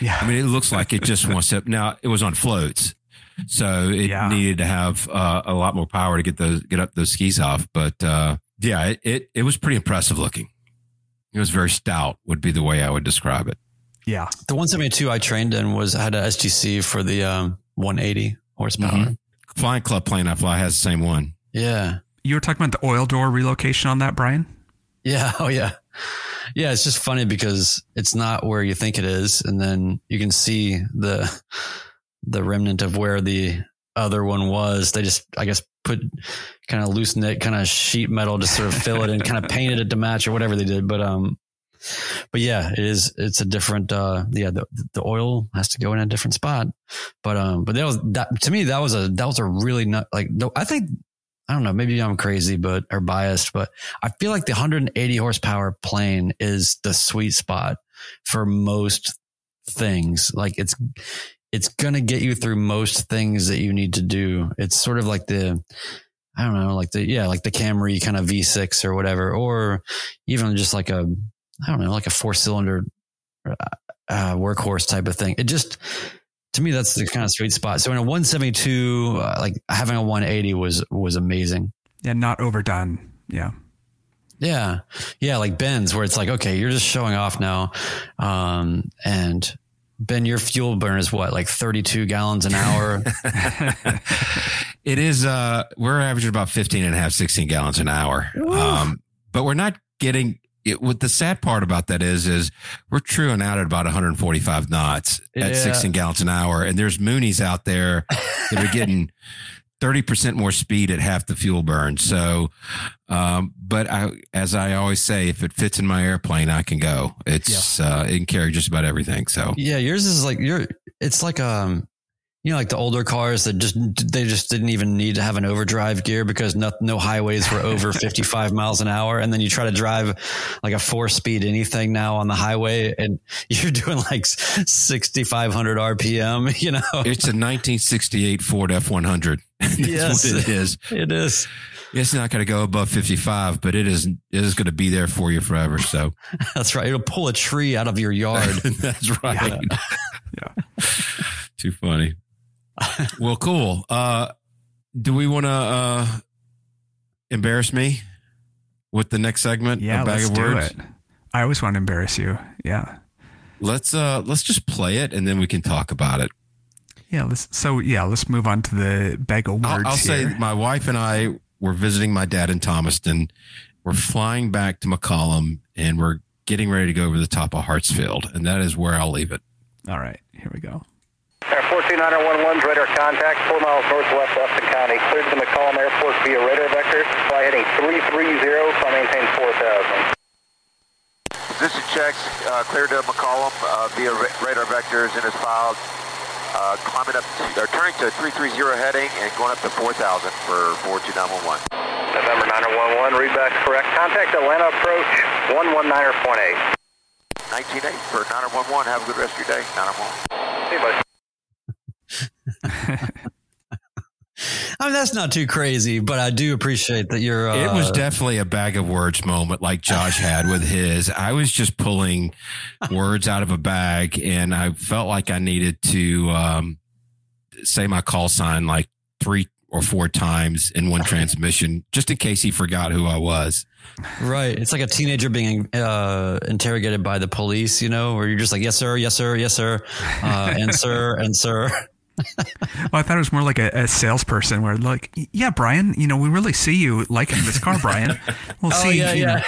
Yeah. I mean, it looks like it just wants to. Now it was on floats, so it yeah. needed to have uh, a lot more power to get those get up those skis off. But uh, yeah, it, it it was pretty impressive looking. It was very stout, would be the way I would describe it. Yeah. The one seventy-two I trained in was, I had an S G C for the um, one eighty horsepower. Mm-hmm. Flying Club plane I fly has the same one. Yeah. You were talking about the oil door relocation on that, Brian? Yeah. Oh, yeah. Yeah. It's just funny because it's not where you think it is. And then you can see the the remnant of where the other one was. They just, I guess, put kind of loose knit kind of sheet metal to sort of fill it and kind of painted it to match or whatever they did. But, um, but yeah, it is, it's a different, uh, yeah, the, the oil has to go in a different spot, but, um, but that was, that to me, that was a, that was a really not like, I think, I don't know, maybe I'm crazy, but, or biased, but I feel like the one eighty horsepower plane is the sweet spot for most things. Like it's, it's going to get you through most things that you need to do. It's sort of like the, I don't know, like the, yeah, like the Camry kind of V six or whatever, or even just like a, I don't know, like a four cylinder uh, workhorse type of thing. It just, to me, that's the kind of sweet spot. So in a one seventy-two, uh, like having a one eighty was, was amazing. And not overdone. Yeah. Yeah. Yeah. Like Ben's, where it's like, okay, you're just showing off now. Um, and Ben, your fuel burn is what, like thirty-two gallons an hour? It is, uh, we're averaging about fifteen and a half, sixteen gallons an hour. Ooh. Um, but we're not getting it. What the sad part about that is, is we're truing out at about one forty-five knots yeah. at sixteen gallons an hour. And there's Moonies out there that are getting thirty percent more speed at half the fuel burn. So, um, but I, as I always say, if it fits in my airplane, I can go. It's, yeah. uh, it can carry just about everything. So yeah, yours is like your, it's like, um, you know, like the older cars that just, they just didn't even need to have an overdrive gear because no, no highways were over fifty-five miles an hour. And then you try to drive like a four speed anything now on the highway and you're doing like sixty-five hundred R P M, you know. It's a nineteen sixty-eight Ford F one hundred. That's yes, what it is. It is. It's not going to go above fifty-five, but it is, it is going to be there for you forever. So that's right. It'll pull a tree out of your yard. That's right. Yeah. Yeah. Too funny. Well, cool. Uh, do we want to uh, embarrass me with the next segment? Yeah, a bag let's of words? do it. I always want to embarrass you. Yeah. Let's uh, let's just play it and then we can talk about it. Yeah. Let's, so yeah, let's move on to the bag of words. I'll, I'll here. say my wife and I were visiting my dad in Thomaston. We're flying back to McCollum and we're getting ready to go over the top of Hartsfield, and that is where I'll leave it. All right. Here we go. four two niner eleven's radar contact, four miles northwest Upton County. Cleared to McCollum Airport via radar vector. Fly heading three three zero, fly maintain four thousand. This is checks, uh, cleared to McCollum uh, via ra- radar vectors and is filed. Uh, climbing up, to, or turning to three three zero heading and going up to four thousand for four two nine one one. November niner eleven, read back correct. Contact Atlanta approach one one niner point eight. nineteen eight for niner eleven. Have a good rest of your day, niner eleven. See you, buddy. I mean, that's not too crazy, but I do appreciate that you're. Uh, it was definitely a bag of words moment like Josh had with his. I was just pulling words out of a bag, and I felt like I needed to um, say my call sign like three or four times in one transmission, just in case he forgot who I was. Right. It's like a teenager being uh, interrogated by the police, you know, where you're just like, yes, sir, yes, sir, yes, sir, uh, and sir, and sir. Well, I thought it was more like a, a salesperson where like, yeah, Brian, you know, we really see you liking this car, Brian. We'll oh, see. Yeah. You yeah.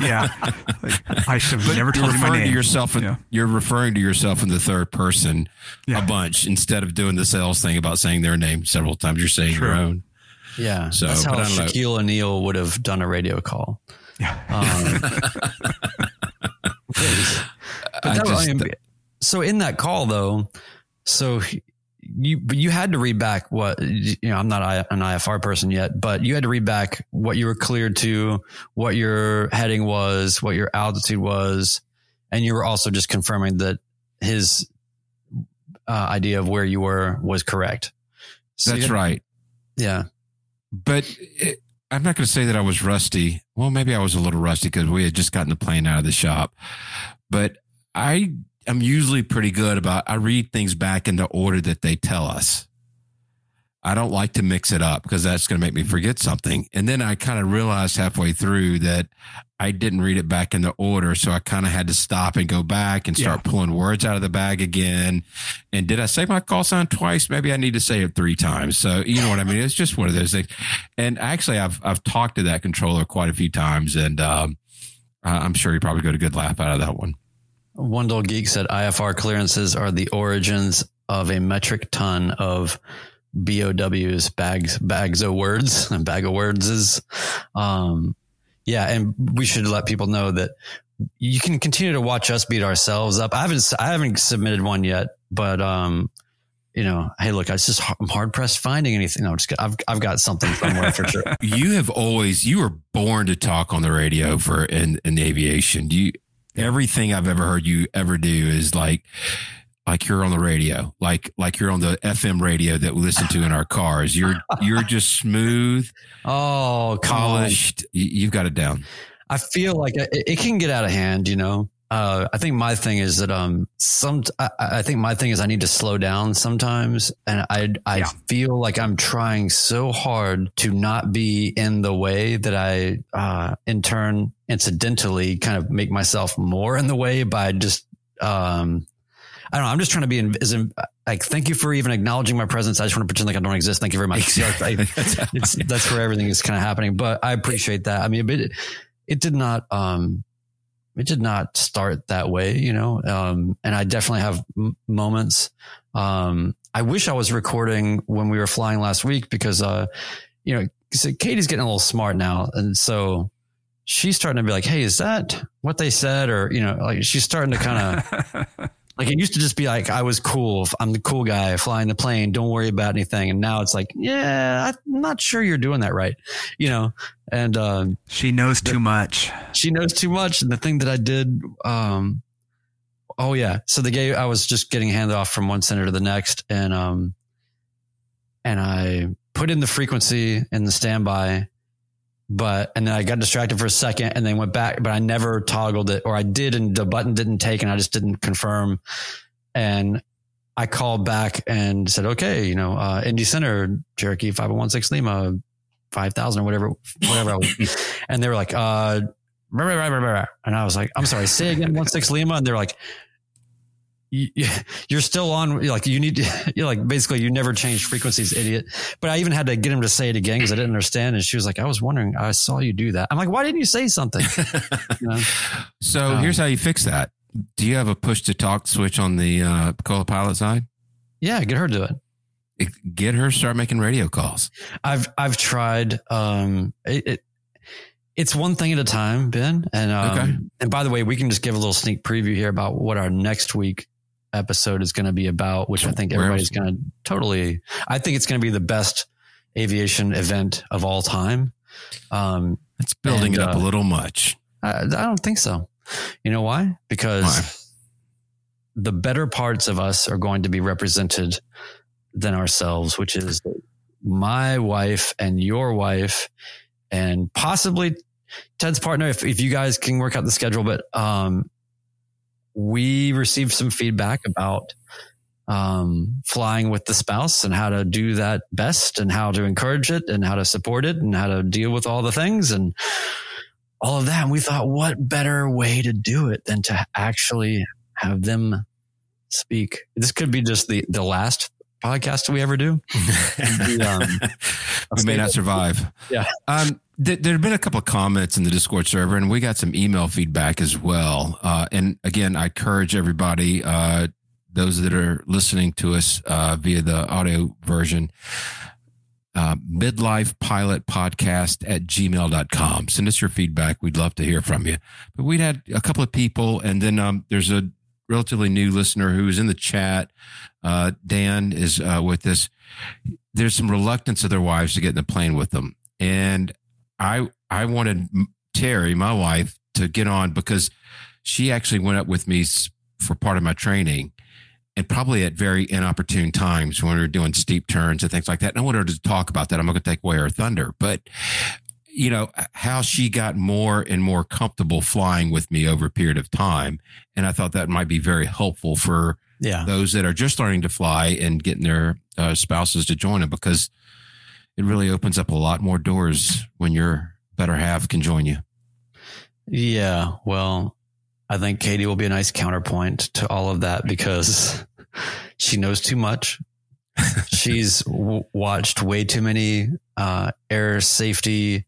yeah. Like, I should have but never told you my name. To yourself in, yeah. You're referring to yourself in the third person yeah. a bunch instead of doing the sales thing about saying their name several times. You're saying True. your own. Yeah. So that's how Shaquille O'Neal would have done a radio call. Yeah. Um, but that just, was, th- so in that call though, so he, You but you had to read back what, you know, I'm not an I F R person yet, but you had to read back what you were cleared to, what your heading was, what your altitude was. And you were also just confirming that his uh, idea of where you were was correct. So That's you had, right. Yeah. But it, I'm not going to say that I was rusty. Well, maybe I was a little rusty because we had just gotten the plane out of the shop. But I... I'm usually pretty good about, I read things back in the order that they tell us. I don't like to mix it up because that's going to make me forget something. And then I kind of realized halfway through that I didn't read it back in the order. So I kind of had to stop and go back and start yeah. pulling words out of the bag again. And did I say my call sign twice? Maybe I need to say it three times. So you know what I mean? It's just one of those things. And actually I've, I've talked to that controller quite a few times and um, I'm sure he probably got a good laugh out of that one. Wendell Geek said I F R clearances are the origins of a metric ton of B O W's, bags, bags of words, and bag of words is, um, yeah. And we should let people know that you can continue to watch us beat ourselves up. I haven't, I haven't submitted one yet, but, um, you know, hey, look, I just, I'm hard pressed finding anything. No, I'm just kidding. I've, I've got something somewhere for sure. You have always, you were born to talk on the radio for, in, in the aviation. You, Everything I've ever heard you ever do is like, like you're on the radio, like, like you're on the F M radio that we listen to in our cars. You're, you're just smooth. Oh, polished. You've got it down. I feel like it, it can get out of hand, you know? Uh, I think my thing is that um some I, I think my thing is I need to slow down sometimes, and I I yeah. feel like I'm trying so hard to not be in the way that I uh, in turn incidentally kind of make myself more in the way by just um I don't know I'm just trying to be in, as in like thank you for even acknowledging my presence. I just want to pretend like I don't exist. Thank you very much. Exactly. It's, that's where everything is kind of happening, but I appreciate that. I mean, but it, it did not um. It did not start that way, you know, um, and I definitely have m- moments. Um, I wish I was recording when we were flying last week because, uh, you know, so Katie's getting a little smart now. And so she's starting to be like, hey, is that what they said? Or, you know, like she's starting to kind of like it used to just be like I was cool. I'm the cool guy flying the plane. Don't worry about anything. And now it's like, yeah, I'm not sure you're doing that right, you know. And um, she knows the, too much. She knows too much. And the thing that I did, um, oh yeah. So the game, I was just getting handed off from one center to the next, and um, and I put in the frequency in the standby, but and then I got distracted for a second, and then went back, but I never toggled it, or I did, and the button didn't take, and I just didn't confirm, and I called back and said, okay, you know, uh, Indy Center, Cherokee five oh one six Lima. five thousand or whatever, whatever. I was. And they were like, uh, rah, rah, rah, rah. And I was like, I'm sorry, say again, one six Lima. And they're like, you're still on, like, you need to, you're like, basically you never changed frequencies, idiot. But I even had to get him to say it again because I didn't understand. And she was like, I was wondering, I saw you do that. I'm like, why didn't you say something? You know? So um, here's how you fix that. Do you have a push to talk switch on the uh, co-pilot side? Yeah, get her to do it. Get her to start making radio calls. I've I've tried. Um, it, it it's one thing at a time, Ben. And um, okay. And by the way, we can just give a little sneak preview here about what our next week episode is going to be about, which so I think everybody's going to totally. I think it's going to be the best aviation event of all time. Um, it's building and, it up uh, a little much. I, I don't think so. You know why? Because why? The better parts of us are going to be represented than ourselves, which is my wife and your wife and possibly Ted's partner. If, if you guys can work out the schedule, but, um, we received some feedback about, um, flying with the spouse and how to do that best and how to encourage it and how to support it and how to deal with all the things and all of that. And we thought, what better way to do it than to actually have them speak? This could be just the, the last podcast we ever do. we, um, we may not survive. Yeah. Um, th- there have been a couple of comments in the Discord server, and we got some email feedback as well. Uh, and again, I encourage everybody, uh, those that are listening to us uh, via the audio version, uh, Midlife Pilot Podcast at gmail dot com. Send us your feedback. We'd love to hear from you. But we'd had a couple of people, and then um, there's a relatively new listener who's in the chat. Uh, Dan is uh, with us. There's some reluctance of their wives to get in the plane with them. And I, I wanted Terry, my wife, to get on because she actually went up with me for part of my training and probably at very inopportune times when we were doing steep turns and things like that. And I wanted her to talk about that. I'm not going to take away her thunder, but you know, how she got more and more comfortable flying with me over a period of time. And I thought that might be very helpful for yeah. those that are just learning to fly and getting their uh, spouses to join them, because it really opens up a lot more doors when your better half can join you. Yeah. Well, I think Katie will be a nice counterpoint to all of that because she knows too much. She's w- watched way too many uh, air safety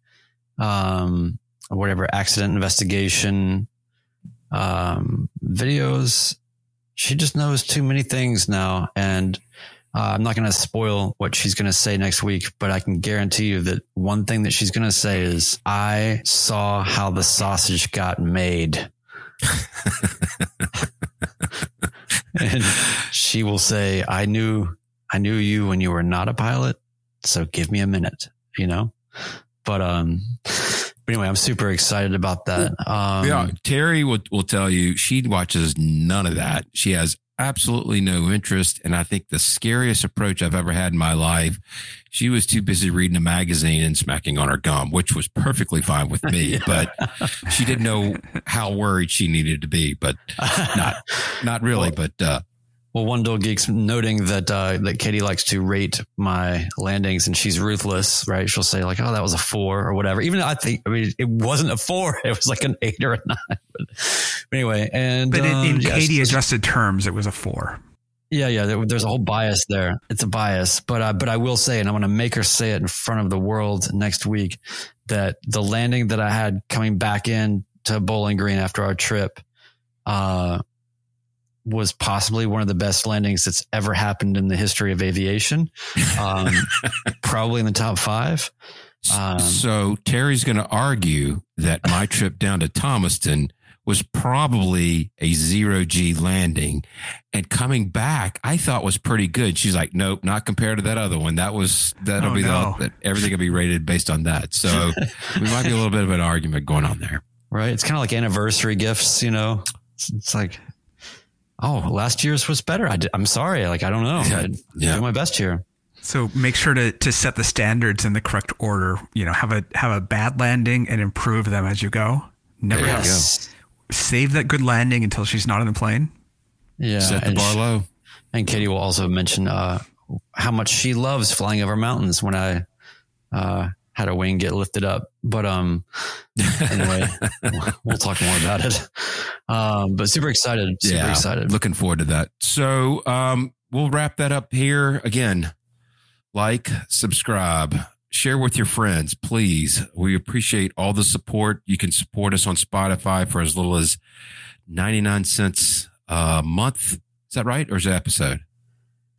um, whatever accident investigation, um, videos. She just knows too many things now. And uh, I'm not going to spoil what she's going to say next week, but I can guarantee you that one thing that she's going to say is I saw how the sausage got made. And she will say, I knew, I knew you when you were not a pilot. So give me a minute, you know? But, um, but anyway, I'm super excited about that. Um, yeah, Terry will will tell you she watches none of that. She has absolutely no interest. And I think the scariest approach I've ever had in my life, she was too busy reading a magazine and smacking on her gum, which was perfectly fine with me, but she didn't know how worried she needed to be, but not, not really. Well, but, uh, well, One Dull Geek's noting that, uh, that Katie likes to rate my landings, and she's ruthless, right? She'll say like, oh, that was a four or whatever. Even though I think, I mean, it wasn't a four. It was like an eight or a nine. But anyway. And, but um, in, in yes, Katie adjusted terms, it was a four. Yeah. Yeah. There, there's a whole bias there. It's a bias, but, uh, but I will say, and I'm going to make her say it in front of the world next week, that the landing that I had coming back in to Bowling Green after our trip, uh, was possibly one of the best landings that's ever happened in the history of aviation. Um, probably in the top five. Um, so Terry's going to argue that my trip down to Thomaston was probably a zero G landing, and coming back, I thought was pretty good. She's like, nope, not compared to that other one. That was, that'll oh, be no. the, everything will be rated based on that. So we might be a little bit of an argument going on there. Right. It's kind of like anniversary gifts, you know, it's, it's like, oh, last year's was better. I did, I'm sorry. Like, I don't know. I yeah. did my best here. So make sure to, to set the standards in the correct order. You know, have a, have a bad landing and improve them as you go. Never have yes. Save that good landing until she's not in the plane. Yeah. Set the bar low. She, and Katie will also mention uh, how much she loves flying over mountains when I uh, had a wing get lifted up. But um, anyway, we'll talk more about it. Um, but super excited, super yeah, excited. Looking forward to that. So um, we'll wrap that up here. Again, like, subscribe, share with your friends, please. We appreciate all the support. You can support us on Spotify for as little as ninety-nine cents a month. Is that right? Or is it episode?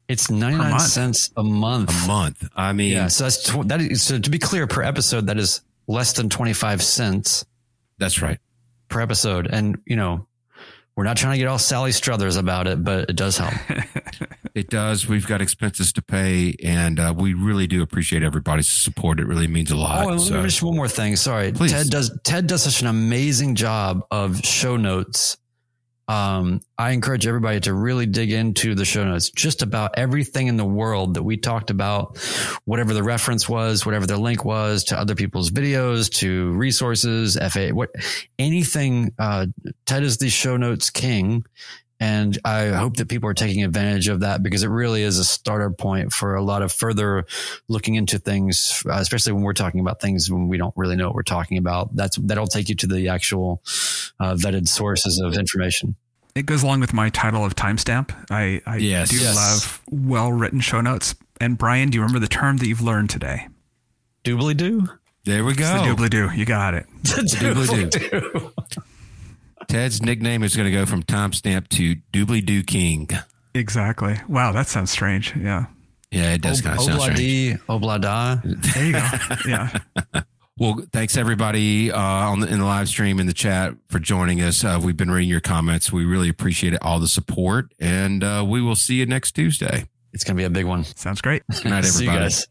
It's ninety-nine cents a month. A month. I mean, yeah, so that's tw- that is, so to be clear, per episode, that is less than twenty-five cents. That's right. Per episode. And, you know, we're not trying to get all Sally Struthers about it, but it does help. It does. We've got expenses to pay, and uh, we really do appreciate everybody's support. It really means a lot. Oh, so. Just one more thing. Sorry. Please. Ted does, Ted does such an amazing job of show notes. Um, I encourage everybody to really dig into the show notes, just about everything in the world that we talked about, whatever the reference was, whatever the link was to other people's videos, to resources, F A A, what, anything, uh, Ted is the show notes king. And I hope that people are taking advantage of that, because it really is a starter point for a lot of further looking into things, especially when we're talking about things when we don't really know what we're talking about. That's, that'll take you to the actual uh, vetted sources of information. It goes along with my title of timestamp. I, I yes. do yes. love well-written show notes. And Brian, do you remember the term that you've learned today? Doobly-doo. There we go. It's the doobly-doo. You got it. The doobly-doo. Ted's nickname is going to go from timestamp to doobly-doo king. Exactly. Wow, that sounds strange. Yeah. Yeah, it does Ob- kind of sound strange. Oblada. There you go. Yeah. Well, thanks everybody uh, on the, in the live stream, in the chat, for joining us. Uh, we've been reading your comments. We really appreciate it, all the support, and uh, we will see you next Tuesday. It's going to be a big one. Sounds great. Good night, everybody. See you guys.